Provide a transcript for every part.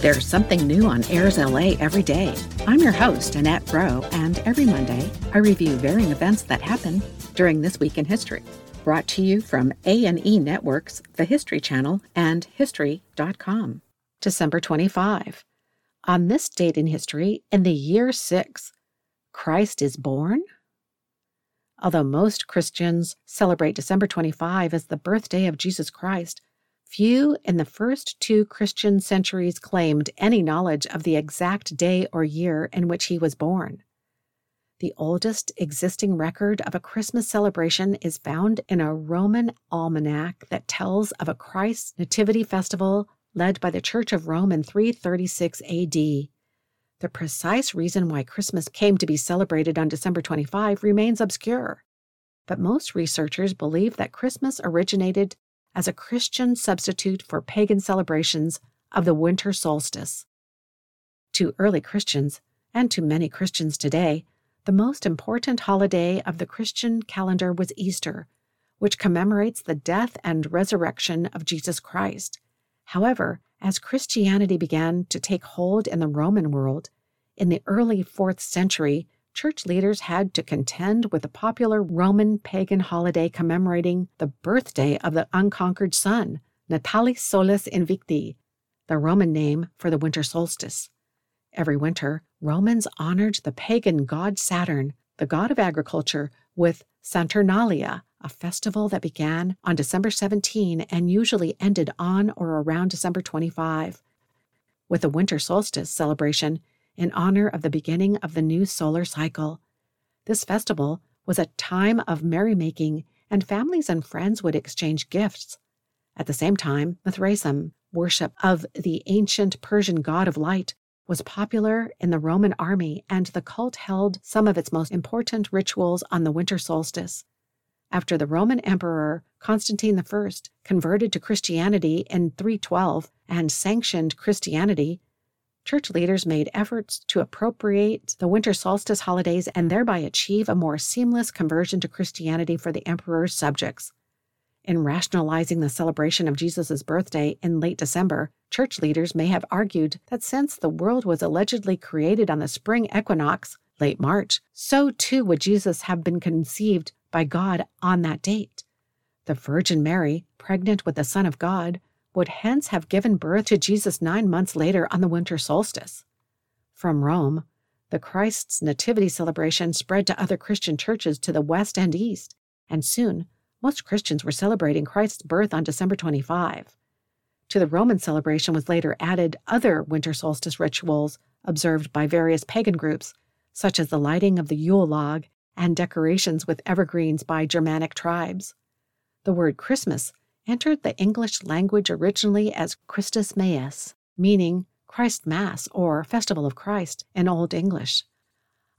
There's something new on Airs LA every day. I'm your host, Annette Rowe, and every Monday, I review varying events that happen during this week in history. Brought to you from A&E Networks, The History Channel, and History.com. December 25. On this date in history, in the year 6, Christ is born? Although most Christians celebrate December 25 as the birthday of Jesus Christ, few in the first two Christian centuries claimed any knowledge of the exact day or year in which he was born. The oldest existing record of a Christmas celebration is found in a Roman almanac that tells of a Christ's nativity festival led by the Church of Rome in 336 AD. The precise reason why Christmas came to be celebrated on December 25 remains obscure, but most researchers believe that Christmas originated as a Christian substitute for pagan celebrations of the winter solstice. To early Christians, and to many Christians today, the most important holiday of the Christian calendar was Easter, which commemorates the death and resurrection of Jesus Christ. However, as Christianity began to take hold in the Roman world, in the early 4th century, church leaders had to contend with the popular Roman pagan holiday commemorating the birthday of the unconquered sun, Natalis Solis Invicti, the Roman name for the winter solstice. Every winter, Romans honored the pagan god Saturn, the god of agriculture, with Saturnalia, a festival that began on December 17 and usually ended on or around December 25. With the winter solstice celebration, in honor of the beginning of the new solar cycle. This festival was a time of merrymaking, and families and friends would exchange gifts. At the same time, Mithrasim, worship of the ancient Persian god of light, was popular in the Roman army, and the cult held some of its most important rituals on the winter solstice. After the Roman emperor Constantine I converted to Christianity in 312 and sanctioned Christianity, church leaders made efforts to appropriate the winter solstice holidays and thereby achieve a more seamless conversion to Christianity for the emperor's subjects. In rationalizing the celebration of Jesus' birthday in late December, church leaders may have argued that since the world was allegedly created on the spring equinox, late March, so too would Jesus have been conceived by God on that date. The Virgin Mary, pregnant with the Son of God, would hence have given birth to Jesus 9 months later on the winter solstice. From Rome, the Christ's Nativity celebration spread to other Christian churches to the west and east, and soon most Christians were celebrating Christ's birth on December 25. To the Roman celebration was later added other winter solstice rituals observed by various pagan groups, such as the lighting of the Yule log and decorations with evergreens by Germanic tribes. The word Christmas entered the English language originally as Christus Maes, meaning Christ Mass or Festival of Christ in Old English.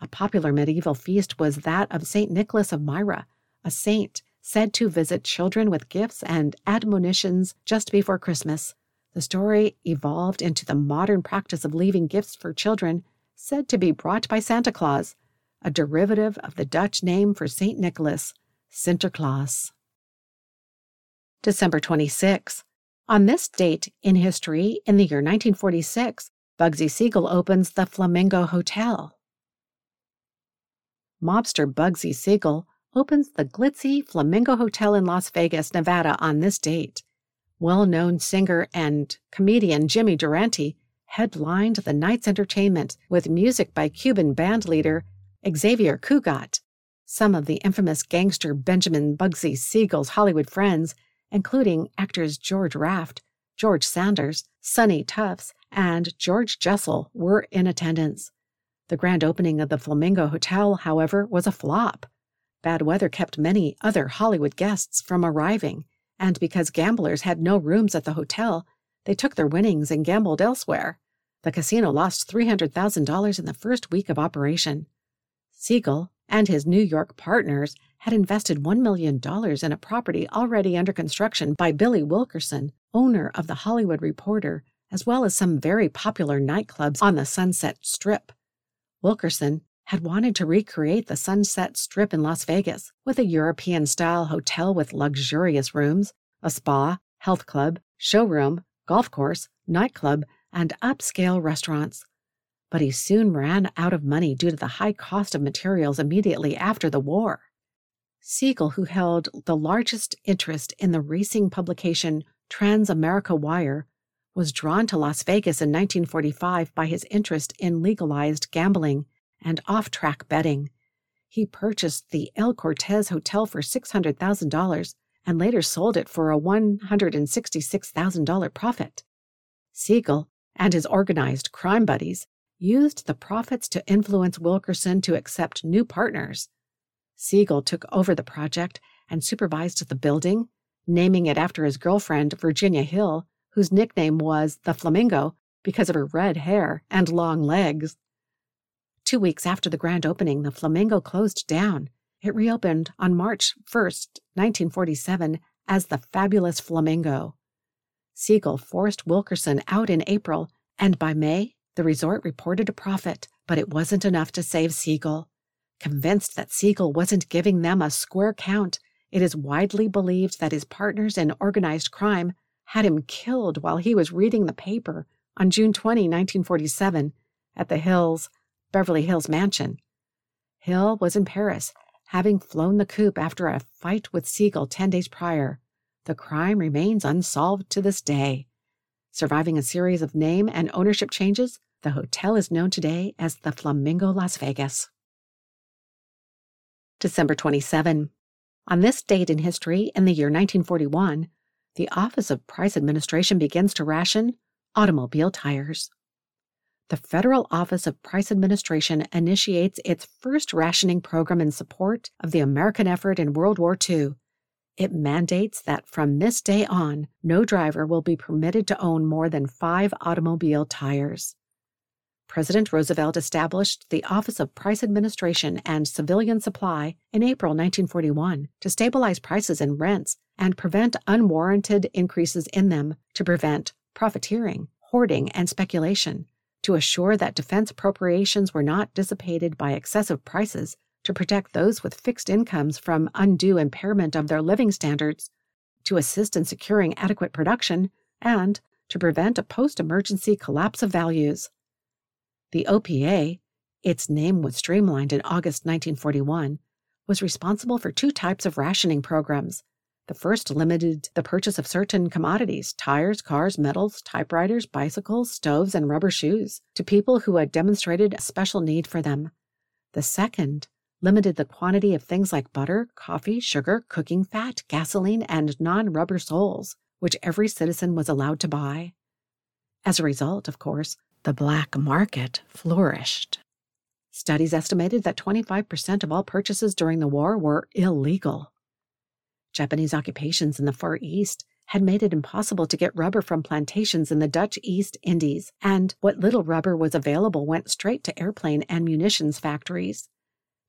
A popular medieval feast was that of Saint Nicholas of Myra, a saint said to visit children with gifts and admonitions just before Christmas. The story evolved into the modern practice of leaving gifts for children said to be brought by Santa Claus, a derivative of the Dutch name for Saint Nicholas, Sinterklaas. December 26. On this date in history, in the year 1946, Bugsy Siegel opens the Flamingo Hotel. Mobster Bugsy Siegel opens the glitzy Flamingo Hotel in Las Vegas, Nevada on this date. Well-known singer and comedian Jimmy Durante headlined the night's entertainment with music by Cuban bandleader Xavier Cugat. Some of the infamous gangster Benjamin Bugsy Siegel's Hollywood friends, including actors George Raft, George Sanders, Sonny Tufts, and George Jessel were in attendance. The grand opening of the Flamingo Hotel, however, was a flop. Bad weather kept many other Hollywood guests from arriving, and because gamblers had no rooms at the hotel, they took their winnings and gambled elsewhere. The casino lost $300,000 in the first week of operation. Siegel, and his New York partners had invested $1 million in a property already under construction by Billy Wilkerson, owner of The Hollywood Reporter, as well as some very popular nightclubs on the Sunset Strip. Wilkerson had wanted to recreate the Sunset Strip in Las Vegas with a European-style hotel with luxurious rooms, a spa, health club, showroom, golf course, nightclub, and upscale restaurants. But he soon ran out of money due to the high cost of materials immediately after the war. Siegel, who held the largest interest in the racing publication Trans-America Wire, was drawn to Las Vegas in 1945 by his interest in legalized gambling and off-track betting. He purchased the El Cortez Hotel for $600,000 and later sold it for a $166,000 profit. Siegel and his organized crime buddies used the profits to influence Wilkerson to accept new partners. Siegel took over the project and supervised the building, naming it after his girlfriend, Virginia Hill, whose nickname was the Flamingo because of her red hair and long legs. 2 weeks after the grand opening, the Flamingo closed down. It reopened on March 1, 1947, as the Fabulous Flamingo. Siegel forced Wilkerson out in April, and by May, the resort reported a profit, but it wasn't enough to save Siegel. Convinced that Siegel wasn't giving them a square count, it is widely believed that his partners in organized crime had him killed while he was reading the paper on June 20, 1947, at the Hills' Beverly Hills mansion. Hill was in Paris, having flown the coop after a fight with Siegel 10 days prior. The crime remains unsolved to this day. Surviving a series of name and ownership changes, the hotel is known today as the Flamingo Las Vegas. December 27. On this date in history, in the year 1941, the Office of Price Administration begins to ration automobile tires. The Federal Office of Price Administration initiates its first rationing program in support of the American effort in World War II. It mandates that from this day on, no driver will be permitted to own more than 5 automobile tires. President Roosevelt established the Office of Price Administration and Civilian Supply in April 1941 to stabilize prices and rents and prevent unwarranted increases in them, to prevent profiteering, hoarding, and speculation, to assure that defense appropriations were not dissipated by excessive prices, to protect those with fixed incomes from undue impairment of their living standards, to assist in securing adequate production, and to prevent a post-emergency collapse of values. The OPA, its name was streamlined in August 1941, was responsible for 2 types of rationing programs. The first limited the purchase of certain commodities, tires, cars, metals, typewriters, bicycles, stoves, and rubber shoes, to people who had demonstrated a special need for them. The second limited the quantity of things like butter, coffee, sugar, cooking fat, gasoline, and non-rubber soles, which every citizen was allowed to buy. As a result, of course, the black market flourished. Studies estimated that 25% of all purchases during the war were illegal. Japanese occupations in the Far East had made it impossible to get rubber from plantations in the Dutch East Indies, and what little rubber was available went straight to airplane and munitions factories.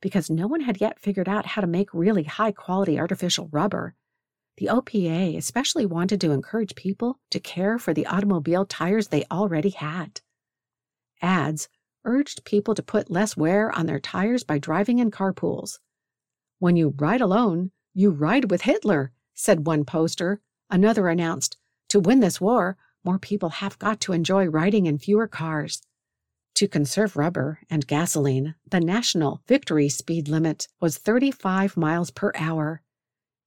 Because no one had yet figured out how to make really high-quality artificial rubber, the OPA especially wanted to encourage people to care for the automobile tires they already had. Ads urged people to put less wear on their tires by driving in carpools. "When you ride alone, you ride with Hitler," said one poster. Another announced, "To win this war, more people have got to enjoy riding in fewer cars." To conserve rubber and gasoline, the national victory speed limit was 35 miles per hour.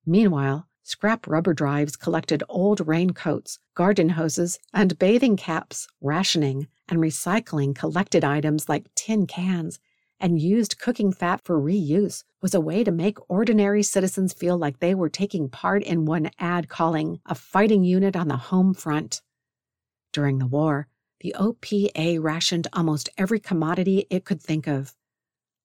Meanwhile, scrap rubber drives collected old raincoats, garden hoses, and bathing caps, rationing and recycling collected items like tin cans, and used cooking fat for reuse was a way to make ordinary citizens feel like they were taking part in one ad calling a fighting unit on the home front. During the war, the OPA rationed almost every commodity it could think of.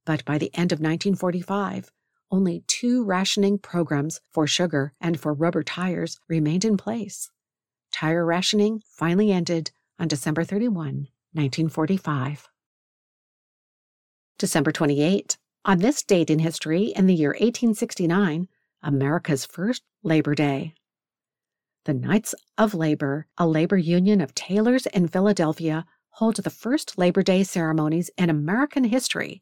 But by the end of 1945, only 2 rationing programs for sugar and for rubber tires remained in place. Tire rationing finally ended on December 31, 1945. December 28. On this date in history, in the year 1869, America's first Labor Day. The Knights of Labor, a labor union of tailors in Philadelphia, hold the first Labor Day ceremonies in American history.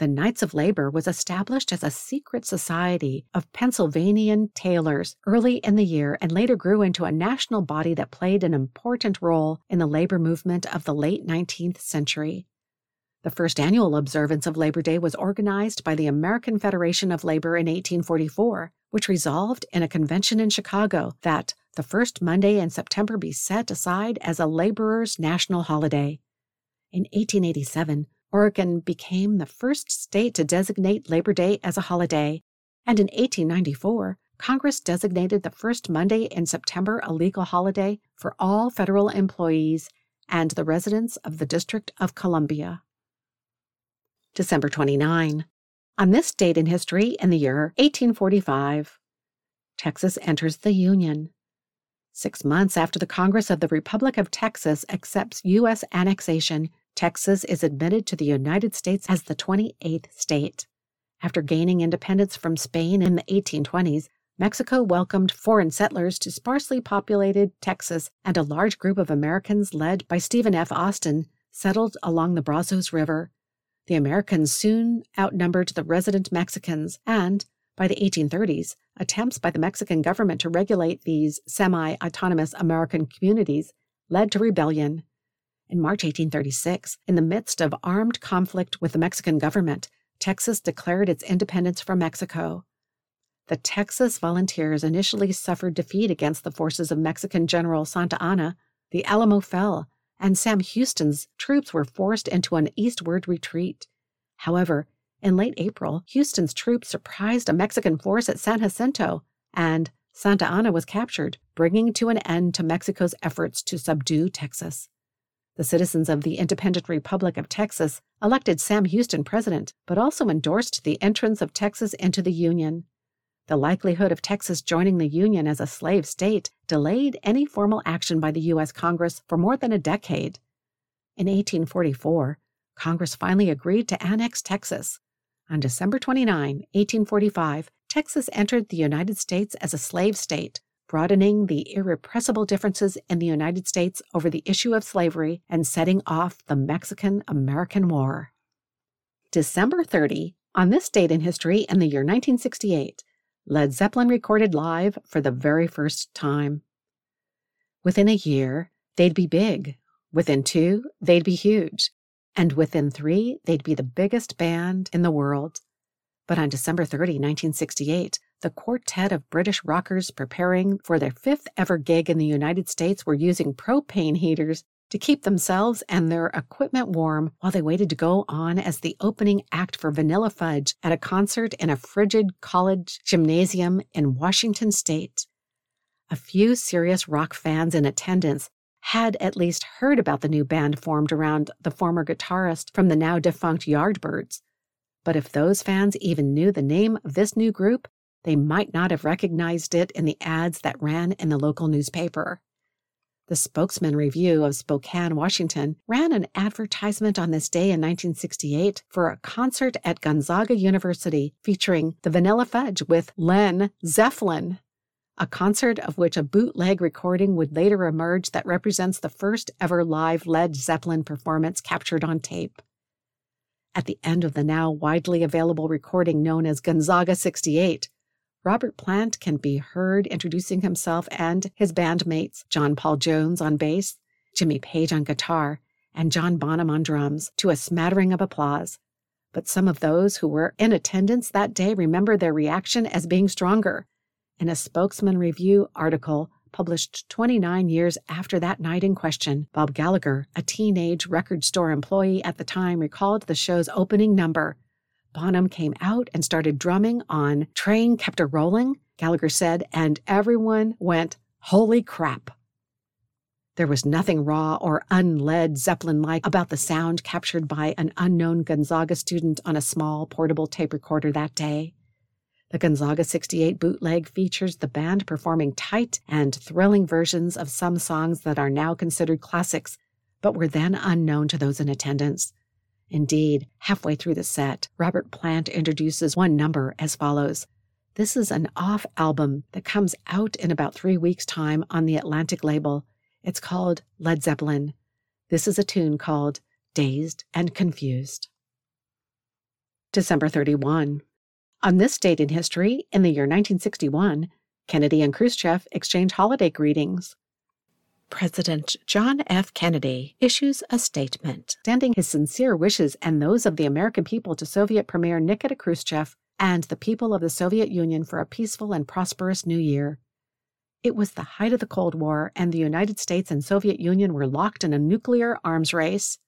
The Knights of Labor was established as a secret society of Pennsylvanian tailors early in the year and later grew into a national body that played an important role in the labor movement of the late 19th century. The first annual observance of Labor Day was organized by the American Federation of Labor in 1844, which resolved in a convention in Chicago that the first Monday in September be set aside as a laborers' national holiday. In 1887, Oregon became the first state to designate Labor Day as a holiday, and in 1894, Congress designated the first Monday in September a legal holiday for all federal employees and the residents of the District of Columbia. December 29. On this date in history, in the year 1845, Texas enters the Union. 6 months after the Congress of the Republic of Texas accepts U.S. annexation, Texas is admitted to the United States as the 28th state. After gaining independence from Spain in the 1820s, Mexico welcomed foreign settlers to sparsely populated Texas, and a large group of Americans led by Stephen F. Austin settled along the Brazos River. The Americans soon outnumbered the resident Mexicans, and, by the 1830s, attempts by the Mexican government to regulate these semi-autonomous American communities led to rebellion. In March 1836, in the midst of armed conflict with the Mexican government, Texas declared its independence from Mexico. The Texas Volunteers initially suffered defeat against the forces of Mexican General Santa Ana. The Alamo fell, and Sam Houston's troops were forced into an eastward retreat. However, in late April, Houston's troops surprised a Mexican force at San Jacinto, and Santa Ana was captured, bringing to an end to Mexico's efforts to subdue Texas. The citizens of the Independent Republic of Texas elected Sam Houston president, but also endorsed the entrance of Texas into the Union. The likelihood of Texas joining the Union as a slave state delayed any formal action by the U.S. Congress for more than a decade. In 1844, Congress finally agreed to annex Texas. On December 29, 1845, Texas entered the United States as a slave state, broadening the irrepressible differences in the United States over the issue of slavery and setting off the Mexican-American War. December 30, on this date in history in the year 1968, Led Zeppelin recorded live for the very first time. Within a year, they'd be big. Within 2, they'd be huge. And within 3, they'd be the biggest band in the world. But on December 30, 1968, the quartet of British rockers preparing for their 5th ever gig in the United States were using propane heaters to keep themselves and their equipment warm while they waited to go on as the opening act for Vanilla Fudge at a concert in a frigid college gymnasium in Washington State. A few serious rock fans in attendance had at least heard about the new band formed around the former guitarist from the now-defunct Yardbirds. But if those fans even knew the name of this new group, they might not have recognized it in the ads that ran in the local newspaper. The Spokesman Review of Spokane, Washington, ran an advertisement on this day in 1968 for a concert at Gonzaga University featuring the Vanilla Fudge with Len Zeppelin, a concert of which a bootleg recording would later emerge that represents the first ever live Led Zeppelin performance captured on tape. At the end of the now widely available recording known as Gonzaga 68, Robert Plant can be heard introducing himself and his bandmates, John Paul Jones on bass, Jimmy Page on guitar, and John Bonham on drums, to a smattering of applause. But some of those who were in attendance that day remember their reaction as being stronger. In a Spokesman Review article published 29 years after that night in question, Bob Gallagher, a teenage record store employee at the time, recalled the show's opening number. Bonham came out and started drumming on Train Kept a Rolling, Gallagher said, and everyone went, "Holy crap." There was nothing raw or unled Zeppelin-like about the sound captured by an unknown Gonzaga student on a small portable tape recorder that day. The Gonzaga 68 bootleg features the band performing tight and thrilling versions of some songs that are now considered classics, but were then unknown to those in attendance. Indeed, halfway through the set, Robert Plant introduces one number as follows. This is an off album that comes out in about 3 weeks' time on the Atlantic label. It's called Led Zeppelin. This is a tune called Dazed and Confused. December 31. On this date in history, in the year 1961, Kennedy and Khrushchev exchange holiday greetings. President John F. Kennedy issues a statement sending his sincere wishes and those of the American people to Soviet Premier Nikita Khrushchev and the people of the Soviet Union for a peaceful and prosperous new year. It was the height of the Cold War, and the United States and Soviet Union were locked in a nuclear arms race.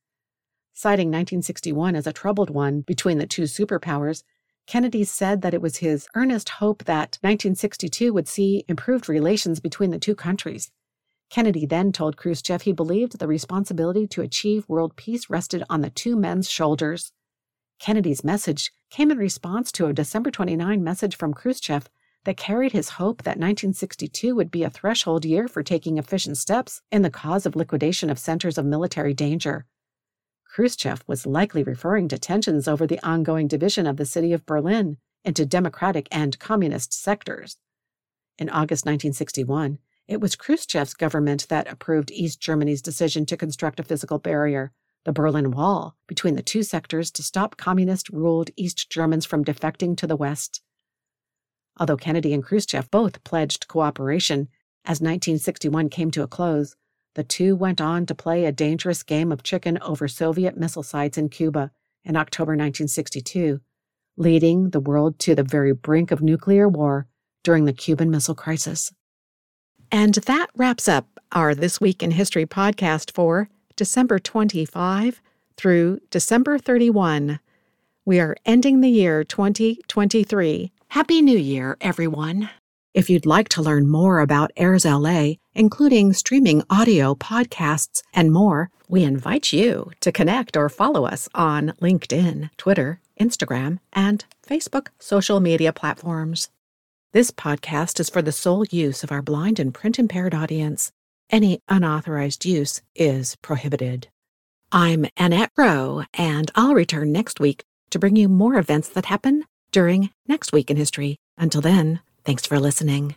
Citing 1961 as a troubled one between the two superpowers, Kennedy said that it was his earnest hope that 1962 would see improved relations between the two countries. Kennedy then told Khrushchev he believed the responsibility to achieve world peace rested on the two men's shoulders. Kennedy's message came in response to a December 29 message from Khrushchev that carried his hope that 1962 would be a threshold year for taking efficient steps in the cause of liquidation of centers of military danger. Khrushchev was likely referring to tensions over the ongoing division of the city of Berlin into democratic and communist sectors. In August 1961, it was Khrushchev's government that approved East Germany's decision to construct a physical barrier, the Berlin Wall, between the two sectors to stop communist-ruled East Germans from defecting to the West. Although Kennedy and Khrushchev both pledged cooperation, as 1961 came to a close, the two went on to play a dangerous game of chicken over Soviet missile sites in Cuba in October 1962, leading the world to the very brink of nuclear war during the Cuban Missile Crisis. And that wraps up our This Week in History podcast for December 25 through December 31. We are ending the year 2023. Happy New Year, everyone! If you'd like to learn more about Airs LA, including streaming audio, podcasts, and more, we invite you to connect or follow us on LinkedIn, Twitter, Instagram, and Facebook social media platforms. This podcast is for the sole use of our blind and print-impaired audience. Any unauthorized use is prohibited. I'm Annette Rowe, and I'll return next week to bring you more events that happen during Next Week in History. Until then, thanks for listening.